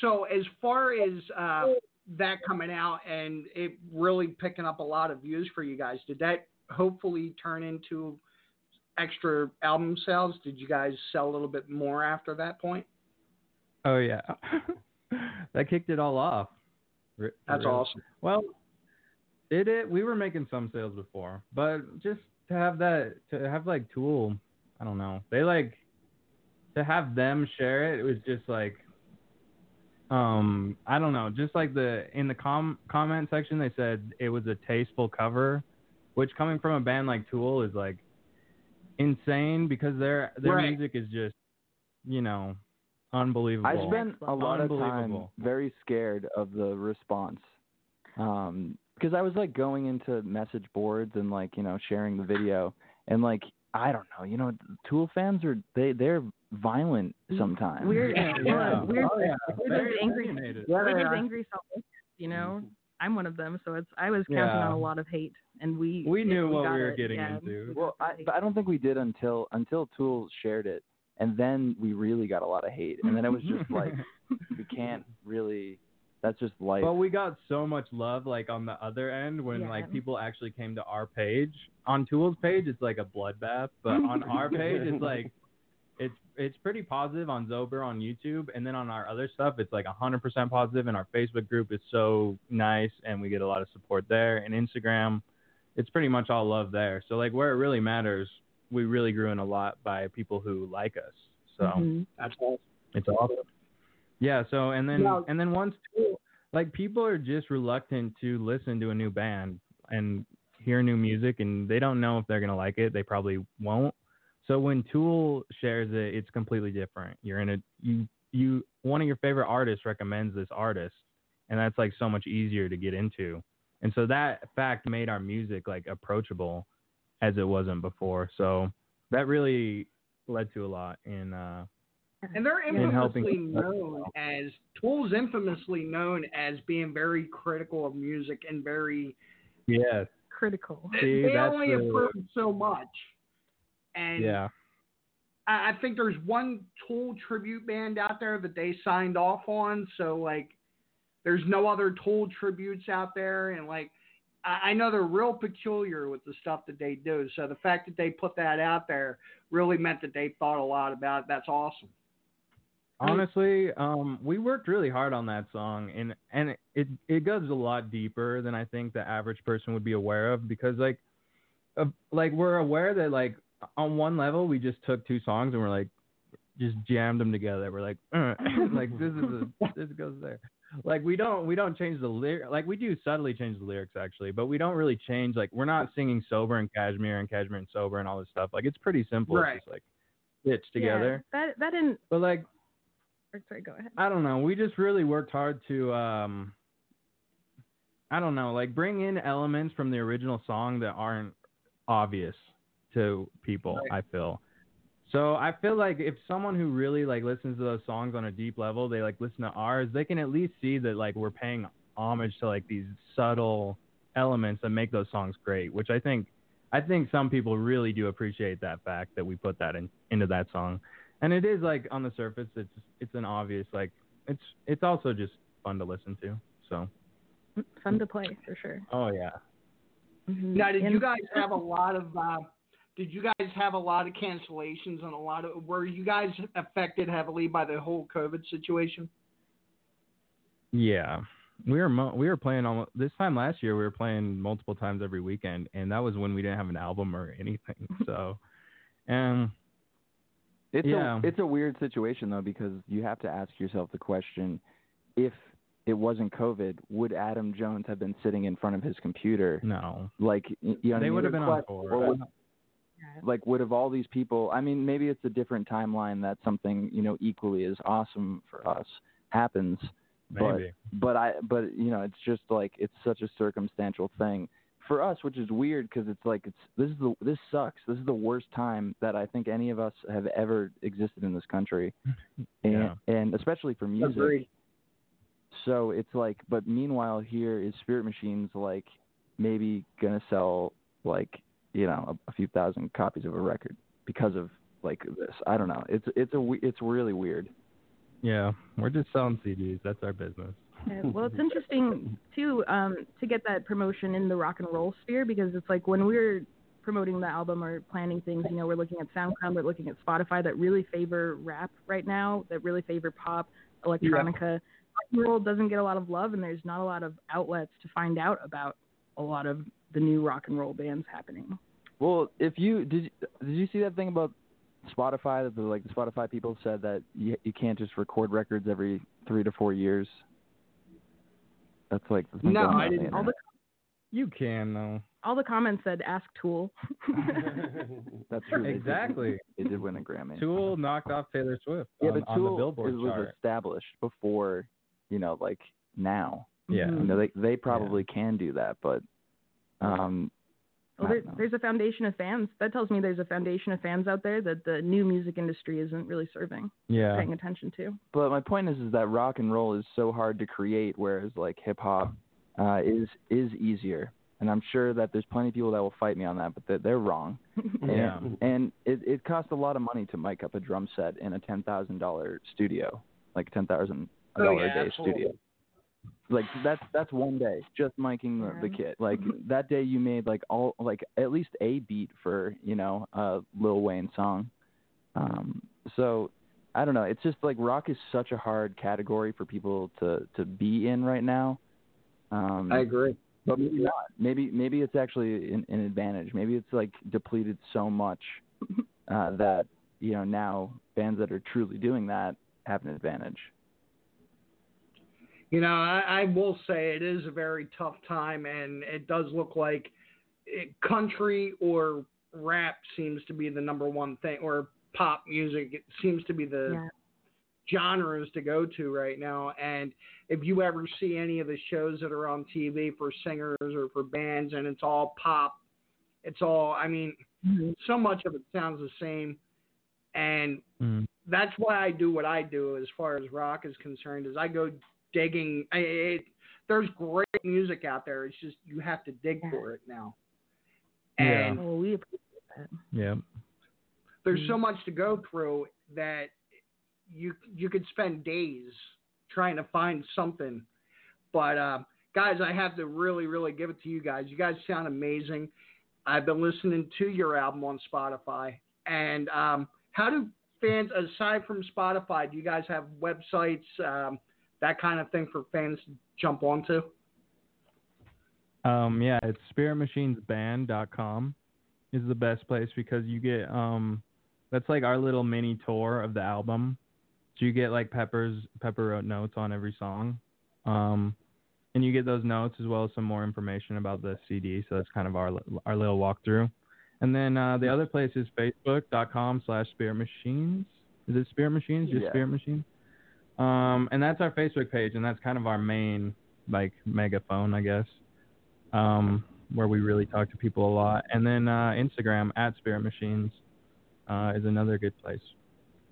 so as far as that coming out and it really picking up a lot of views for you guys, did that hopefully turn into extra album sales? Did you guys sell a little bit more after that point? Oh, yeah. That kicked it all off. That's awesome. Well, we were making some sales before, but just to have like Tool, I don't know. They like to have them share it. It was just like, I don't know. Just like in the comment section, they said it was a tasteful cover, which coming from a band like Tool is like insane, because their music is just, you know, unbelievable. I spent a lot of time very scared of the response, because I was like going into message boards and like, you know, sharing the video, and like I don't know, you know, Tool fans are they're violent sometimes. We're just angry Salt Lake, you know. I'm one of them, so I was counting on a lot of hate, and we knew what we were getting into. Well, I don't think we did until Tool shared it. And then we really got a lot of hate. And then it was just like, we can't really, that's just life. But we got so much love, like, on the other end when, like, people actually came to our page. On Tool's page, it's like a bloodbath. But on our page, it's like, it's pretty positive on Zober on YouTube. And then on our other stuff, it's like 100% positive. And our Facebook group is so nice. And we get a lot of support there. And Instagram, it's pretty much all love there. So, like, where it really matters, we really grew in a lot by people who like us. So that's awesome. It's awesome. Yeah. So, and then once Tool, like, people are just reluctant to listen to a new band and hear new music, and they don't know if they're going to like it. They probably won't. So when Tool shares it, it's completely different. You're in one of your favorite artists recommends this artist, and that's like so much easier to get into. And so that fact made our music like approachable as it wasn't before. So that really led to a lot in and they're infamously known as Tool's infamously known as being very critical of music and very critical. See, they only approved so much. And I think there's one Tool tribute band out there that they signed off on, so like there's no other Tool tributes out there, and like I know they're real peculiar with the stuff that they do. So the fact that they put that out there really meant that they thought a lot about it. That's awesome. Honestly, we worked really hard on that song, and it goes a lot deeper than I think the average person would be aware of, because like we're aware that like on one level we just took two songs and we're like just jammed them together. We're like like this goes there. Like we don't change the lyrics. Like we do subtly change the lyrics actually, but we don't really change. Like we're not singing sober and cashmere and cashmere and sober and all this stuff. Like it's pretty simple. Right. It's just like stitched together. That didn't. But like, sorry, go ahead. I don't know. We just really worked hard to I don't know, like bring in elements from the original song that aren't obvious to people. Right. I feel. So I feel like if someone who really like listens to those songs on a deep level, they like listen to ours, they can at least see that like we're paying homage to like these subtle elements that make those songs great, which I think some people really do appreciate that fact that we put that into that song. And it is like on the surface, it's an obvious, like it's also just fun to listen to. So fun to play for sure. Oh yeah. Mm-hmm. Now, did you guys have a lot of cancellations and were you guys affected heavily by the whole COVID situation? Yeah, we were playing almost this time last year. We were playing multiple times every weekend, and that was when we didn't have an album or anything. So, it's a weird situation though, because you have to ask yourself the question: if it wasn't COVID, would Adam Jones have been sitting in front of his computer? No, like they would have been on board. Like, would have all these people, I mean, maybe it's a different timeline that something, equally as awesome for us happens. Maybe. But it's just like, it's such a circumstantial thing for us, which is weird because it's like, this sucks. This is the worst time that I think any of us have ever existed in this country. And especially for music. Agreed. So it's like, but meanwhile here is Spirit Machines, like maybe going to sell like, a few thousand copies of a record because of like this. I don't know. It's really weird. Yeah, we're just selling CDs. That's our business. Yeah, well, it's interesting too to get that promotion in the rock and roll sphere, because it's like when we're promoting the album or planning things, we're looking at SoundCloud, we're looking at Spotify that really favor rap right now, that really favor pop, electronica. Yeah. Rock and roll doesn't get a lot of love, and there's not a lot of outlets to find out about a lot of the new rock and roll bands happening. Well, did you see that thing about Spotify that the Spotify people said that you can't just record records every 3 to 4 years? That's like the thing. No, I didn't. You can though. All the comments said ask Tool. That's true. Exactly. They did win a Grammy. Tool knocked off Taylor Swift on the Billboard chart. Was established before, like now. Yeah. They probably can do that, but there's a foundation of fans. That tells me there's a foundation of fans out there that the new music industry isn't really serving, paying attention to. But my point is that rock and roll is so hard to create, whereas like hip hop is easier. And I'm sure that there's plenty of people that will fight me on that, but they're wrong. And it costs a lot of money to mic up a drum set in a $10,000 studio, like $10,000 a day studio. Like that's one day, just miking the kit. Like that day you made at least a beat for, a Lil Wayne song. So I don't know. It's just like rock is such a hard category for people to be in right now. I agree. But maybe not. Maybe it's actually an advantage. Maybe it's like depleted so much that, now bands that are truly doing that have an advantage. I will say it is a very tough time, and it does look like country or rap seems to be the number one thing, or pop music. It seems to be the genres to go to right now. And if you ever see any of the shows that are on TV for singers or for bands, and it's all pop, so much of it sounds the same. And that's why I do what I do as far as rock is concerned, is I go digging. There's great music out there. It's just you have to dig for it now. And we appreciate that. Yeah. There's so much to go through that you could spend days trying to find something. But guys, I have to really, really give it to you guys. You guys sound amazing. I've been listening to your album on Spotify. And how do fans, aside from Spotify, do you guys have websites, that kind of thing for fans to jump onto? It's spiritmachinesband.com is the best place, because you get that's like our little mini tour of the album. So you get like Pepper wrote notes on every song, and you get those notes as well as some more information about the CD. So that's kind of our little walkthrough. And then the other place is facebook.com/spiritmachines. Is it Spirit Machines? Just Spirit Machines. And that's our Facebook page, and that's kind of our main, like, megaphone, I guess, where we really talk to people a lot. And then Instagram, @Spirit Machines. is another good place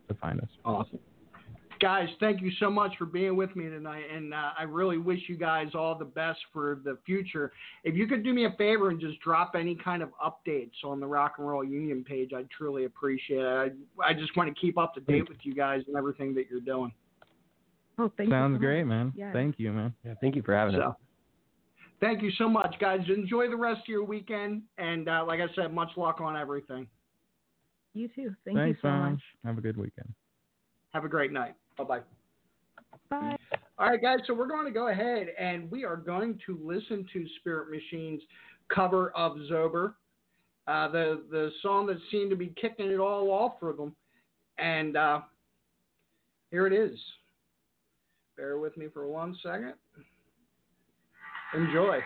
to find us. Awesome. Guys, thank you so much for being with me tonight, and I really wish you guys all the best for the future. If you could do me a favor and just drop any kind of updates on the Rock and Roll Union page, I'd truly appreciate it. I just want to keep up to date with you guys and everything that you're doing. Oh, thank you. Sounds great, man. Yeah. Thank you, man. Yeah, thank you for having us. Thank you so much, guys. Enjoy the rest of your weekend, and like I said, much luck on everything. You too. Thanks you so much. Have a good weekend. Have a great night. Bye-bye. Bye. All right, guys, so we're going to go ahead and we are going to listen to Spirit Machine's cover of Zober, the song that seemed to be kicking it all off for them. And here it is. Bear with me for 1 second. Enjoy.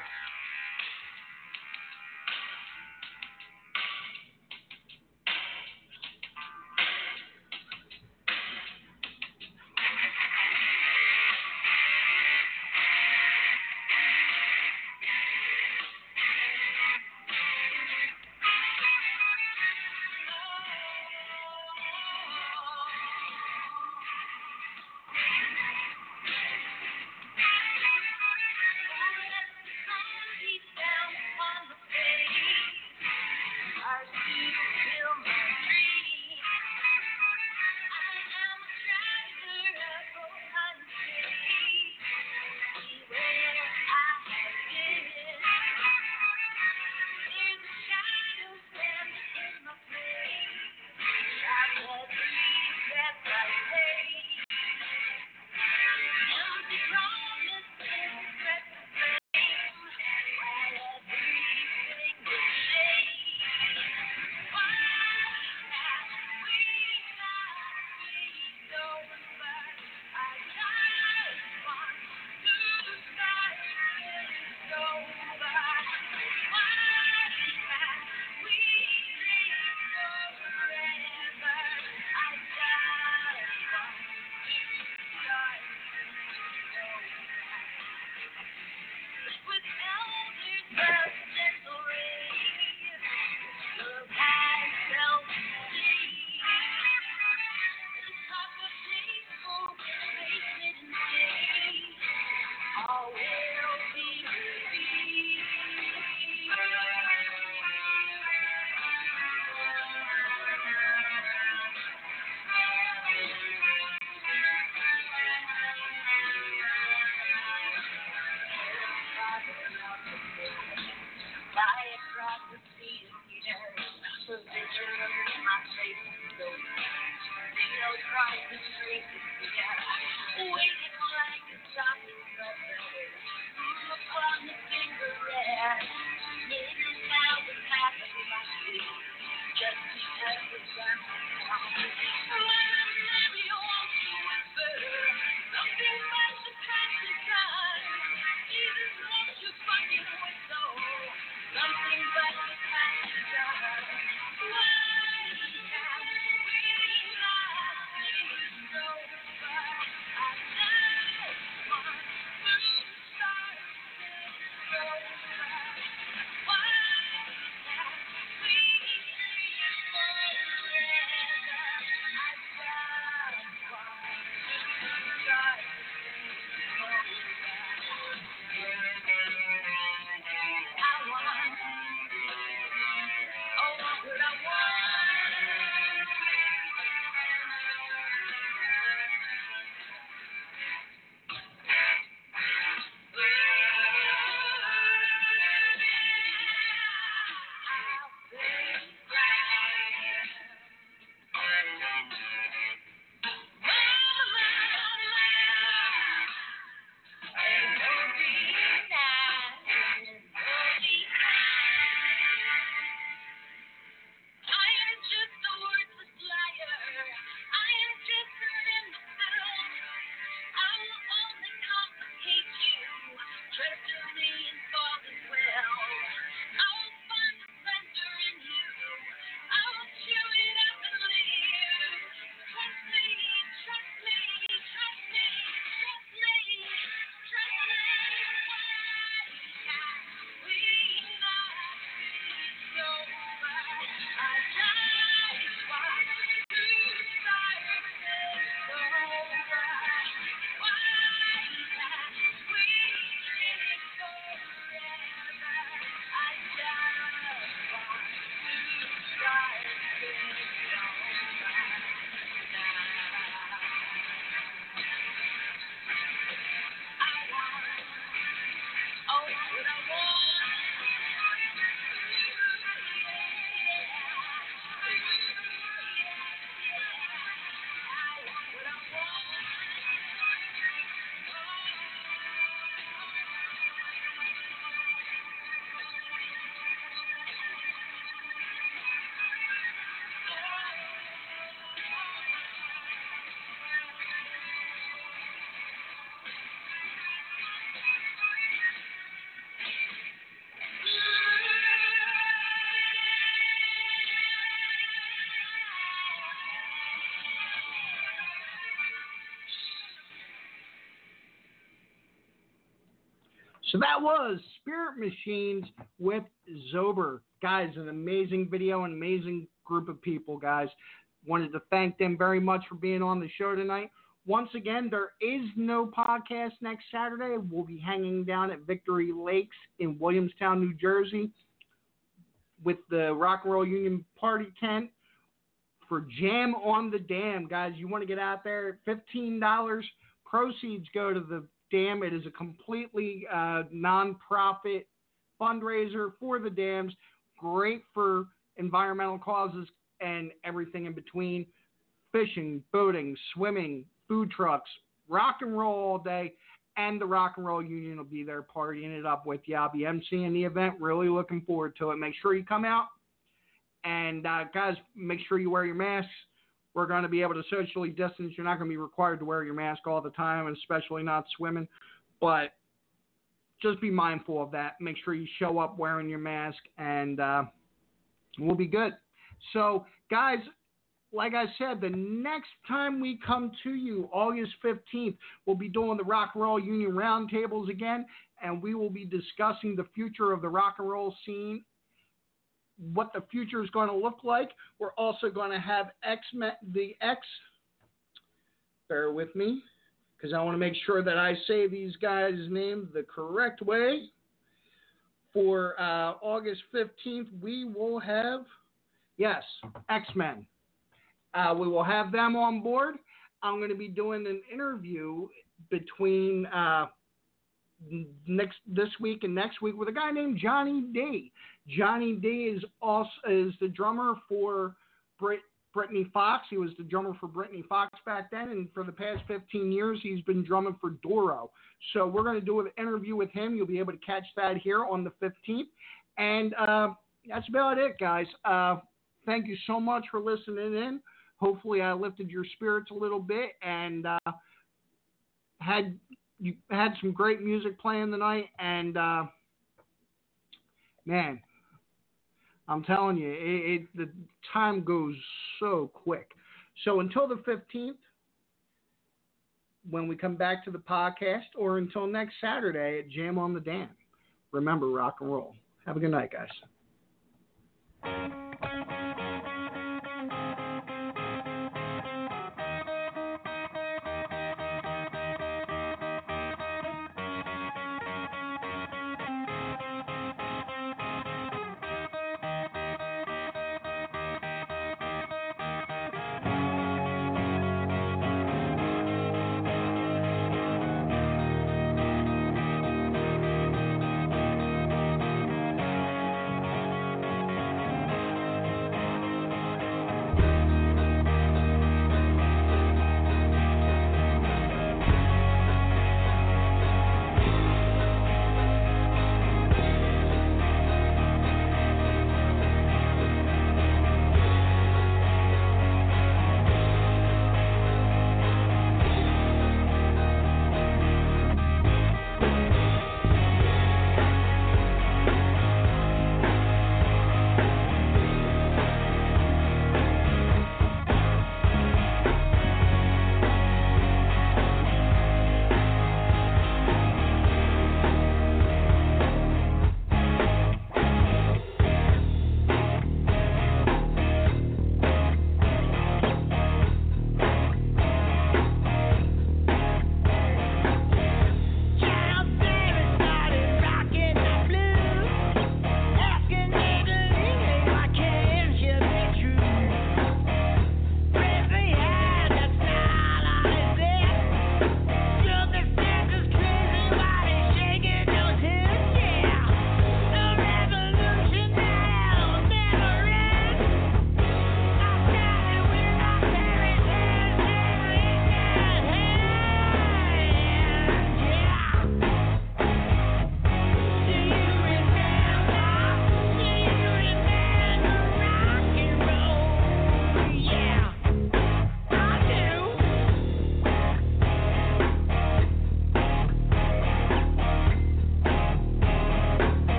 So that was Spirit Machines with Zober. Guys, an amazing video, an amazing group of people, guys. Wanted to thank them very much for being on the show tonight. Once again, there is no podcast next Saturday. We'll be hanging down at Victory Lakes in Williamstown, New Jersey with the Rock and Roll Union Party tent for Jam on the Dam. Guys, you want to get out there, $15. Proceeds go to the Dam. It is a completely nonprofit fundraiser for the dams. Great for environmental causes and everything in between. Fishing, boating, swimming, food trucks, rock and roll all day, and the Rock and Roll Union will be there partying it up with you. I'll be emceeing the event. Really looking forward to it. Make sure you come out. And, guys, make sure you wear your masks. We're going to be able to socially distance. You're not going to be required to wear your mask all the time, and especially not swimming. But just be mindful of that. Make sure you show up wearing your mask, and we'll be good. So, guys, like I said, the next time we come to you, August 15th, we'll be doing the Rock and Roll Union Roundtables again, and we will be discussing the future of the rock and roll scene, what the future is going to look like. We're also going to have bear with me, because I want to make sure that I say these guys' names the correct way. For August 15th, we will have, yes, X-Men. We will have them on board. I'm going to be doing an interview between this week and next week with a guy named Johnny D. Johnny D is the drummer for Britney Fox. He was the drummer for Britney Fox back then, and for the past 15 years, he's been drumming for Doro. So we're going to do an interview with him. You'll be able to catch that here on the 15th. And that's about it, guys. Thank you so much for listening in. Hopefully, I lifted your spirits a little bit and had some great music playing tonight. And, man, I'm telling you, the time goes so quick. So until the 15th, when we come back to the podcast, or until next Saturday at Jam on the Dam, remember, rock and roll. Have a good night, guys.